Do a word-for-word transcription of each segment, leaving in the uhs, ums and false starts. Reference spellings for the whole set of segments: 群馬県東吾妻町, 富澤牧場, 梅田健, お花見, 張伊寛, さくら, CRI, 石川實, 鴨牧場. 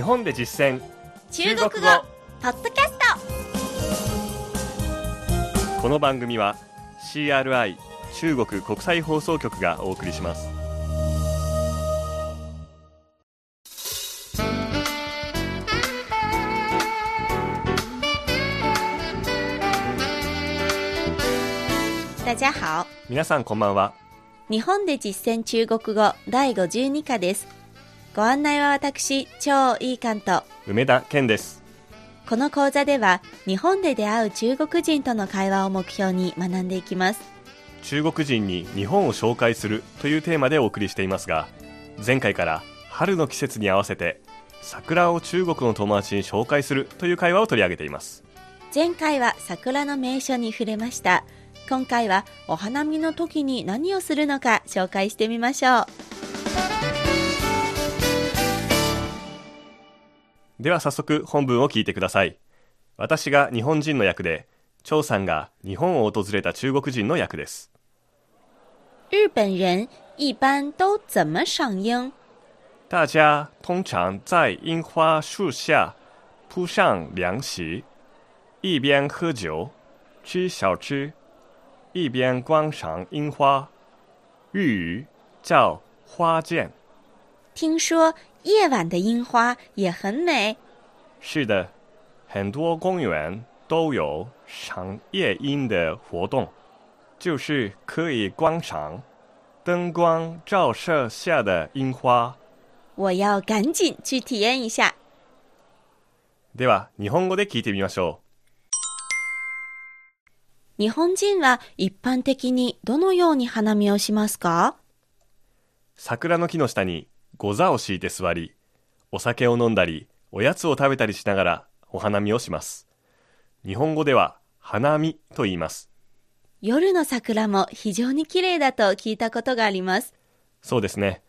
日本で実践中国語ポッドキャスト。この番組は シーアールアイ 中国国際放送局がお送りします。大家好。皆さんこんばんは。日本で実践中国語第ごじゅうに課です。ご案内は私、張伊寛と梅田健です。この講座では、日本で出会う中国人との会話を目標に学んでいきます。中国人に日本を紹介するというテーマでお送りしていますが、前回から春の季節に合わせて、桜を中国の友達に紹介するという会話を取り上げています。前回は桜の名所に触れました。今回はお花見の時に何をするのか紹介してみましょう。では早速本文を聞いてください。私が日本人の役で、張さんが日本を訪れた中国人の役です。日本人一般都怎么赏樱？大家通常在樱花树下铺上凉席，一边喝酒、吃小吃。一边观赏樱花，日语叫花见。听说夜晚的樱花也很美。是的，很多公园都有赏夜樱的活动，就是可以观赏灯光照射下的樱花。我要赶紧去体验一下。では、日本語で聞いてみましょう。日本人は一般的にどのように花見をしますか？桜の木の下に御座を敷いて座り、お酒を飲んだり、おやつを食べたりしながらお花見をします。日本語では花見と言います。夜の桜も非常に綺麗だと聞いたことがあります。そうですね。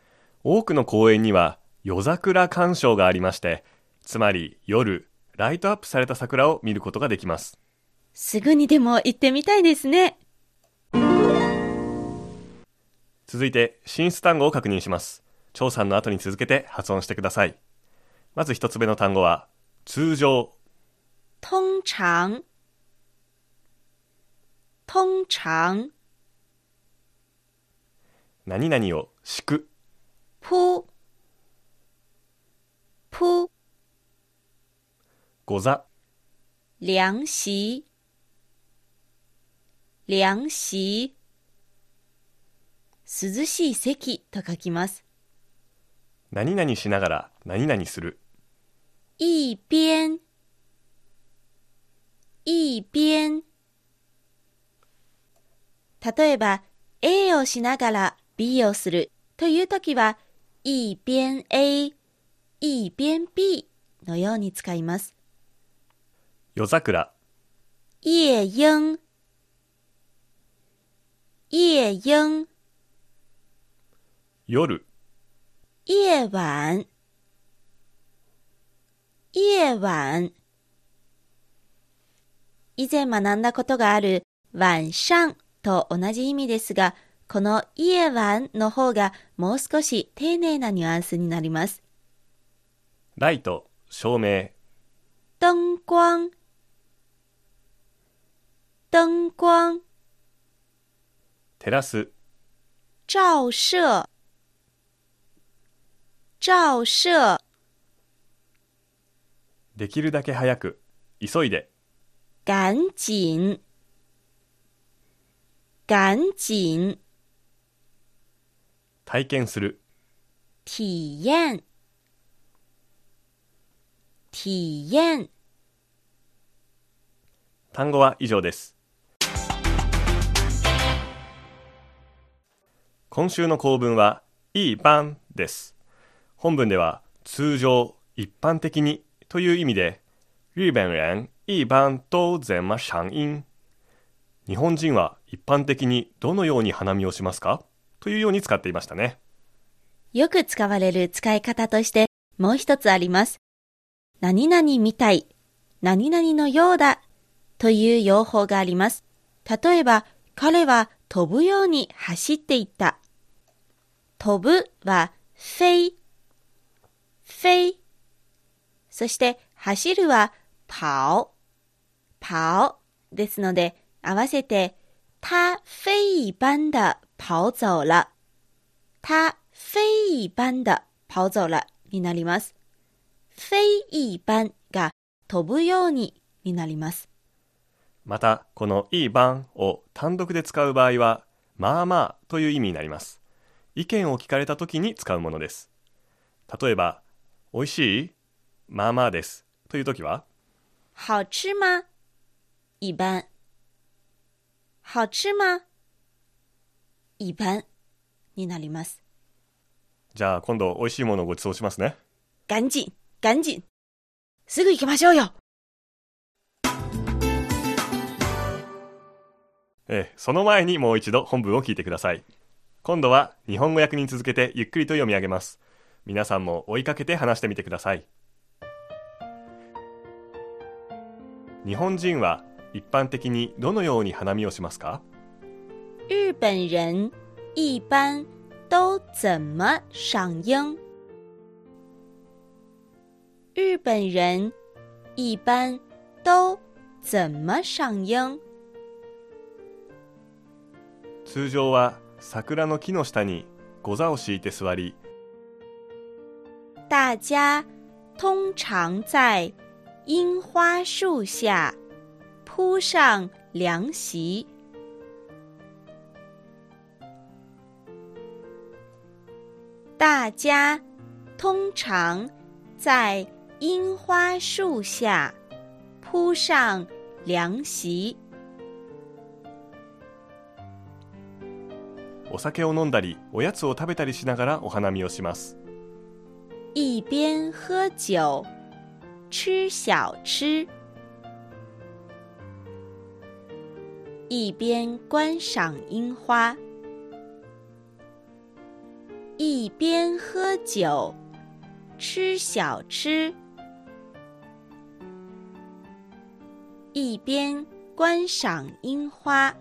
多くの公園には夜桜鑑賞がありまして、つまり夜、ライトアップされた桜を見ることができます。すぐにでも行ってみたいですね。続いて進出単語を確認します。張さんの後に続けて発音してください。まず一つ目の単語は通常、通常、通常、何々を敷く、铺、铺、御座、涼席、涼席、涼しい席と書きます。何々しながら何々する。一邊、一邊。例えば A をしながら B をするというときは、一邊 A、一邊 B のように使います。夜桜、夜莺、夜莺、夜、夜晚、夜晚。以前学んだことがある晚上と同じ意味ですが、この夜晚の方がもう少し丁寧なニュアンスになります。ライト、照明。灯光、灯光。照らす、照射、照射。できるだけ早く、急いで。赶緊、赶緊。体験する。体验、体验。単語は以上です。今週の構文は一般です。本文では通常、一般的にという意味で、日本人一般都怎么赏樱？日本人は一般的にどのように花見をしますか？というように使っていましたね。よく使われる使い方としてもう一つあります。何々みたい、何々のようだという用法があります。例えば、彼は飛ぶように走っていった。飛ぶは、飛、飛。そして走るはパオ、パオですので合わせて他飞一般的跑走了、他飞一般的跑走了になります。飞一般が飛ぶようにになります。またこの一般を単独で使う場合はまあまあという意味になります。意見を聞かれた時に使うものです。例えばおいしい？まあまあですという時は好吃吗？一般。好吃吗？一般になります。じゃあ今度おいしいものをごちそうしますね。赶紧、赶紧。すぐ行きましょうよ。ええ、その前にもう一度本文を聞いてください。今度は日本語訳に続けてゆっくりと読み上げます。皆さんも追いかけて話してみてください。日本人は一般的にどのように花見をしますか？日本人一般都怎么赏樱？日本人一般都怎么赏樱？通常は桜の木の下に御座を敷いて座り、大家通常在樱花树下铺上凉席。大家通常在樱花树下铺上凉席。お酒を飲んだり、おやつを食べたりしながらお花見をします。一边喝酒、吃小吃。一边观赏樱花，一边喝酒，吃小吃，一边观赏樱花。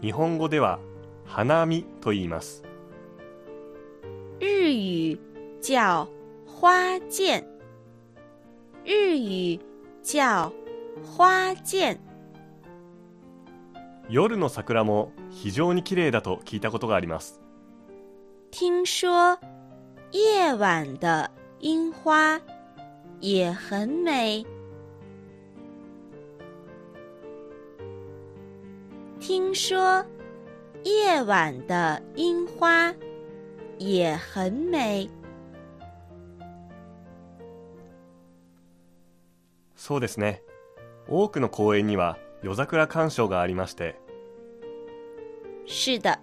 日本語では花見と言います。日语叫花见。日语叫花見。夜の桜も非常に綺麗だと聞いたことがあります。听说夜晚的樱花也很美。听说夜晚的樱花也很美。そうですね。多くの公園には夜桜鑑賞がありまして。是的。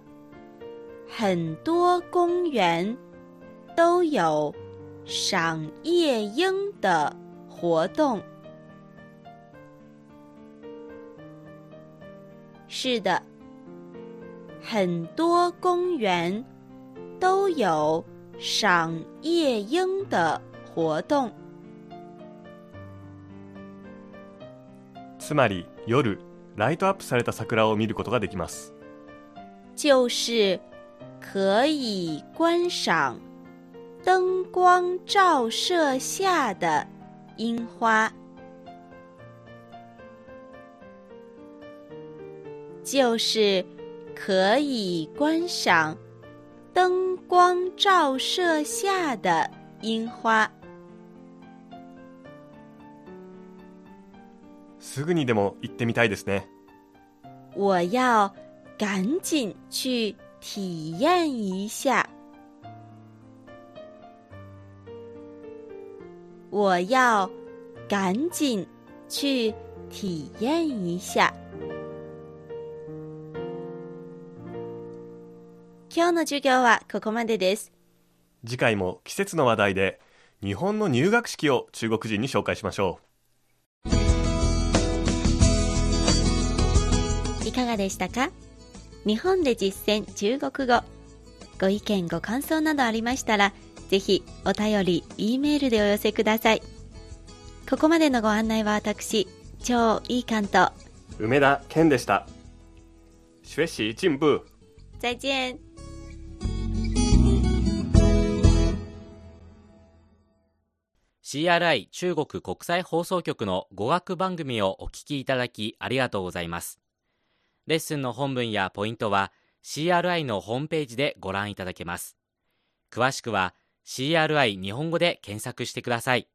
很多公园都有赏夜樱的活动。是的。很多公园都有赏夜樱的活动。つまり夜、ライトアップされた桜を見ることができます。就是可以观赏灯光照射下的樱花。就是可以观赏灯光照射下的樱花。すぐにでも行ってみたいですね。我要赶紧去体验一下。我要赶紧去体验一下。今日の授業はここまでです。次回も季節の話題で日本の入学式を中国人に紹介しましょう。いかがでしたか？日本で実践中国語。ご意見ご感想などありましたら、ぜひお便り、E メールでお寄せください。ここまでのご案内は私、張伊寛と梅田健でした。学習進步。再見。シーアールアイ 中国国際放送局の語学番組をお聞きいただきありがとうございます。レッスンの本文やポイントは シーアールアイ のホームページでご覧いただけます。詳しくは シーアールアイ 日本語で検索してください。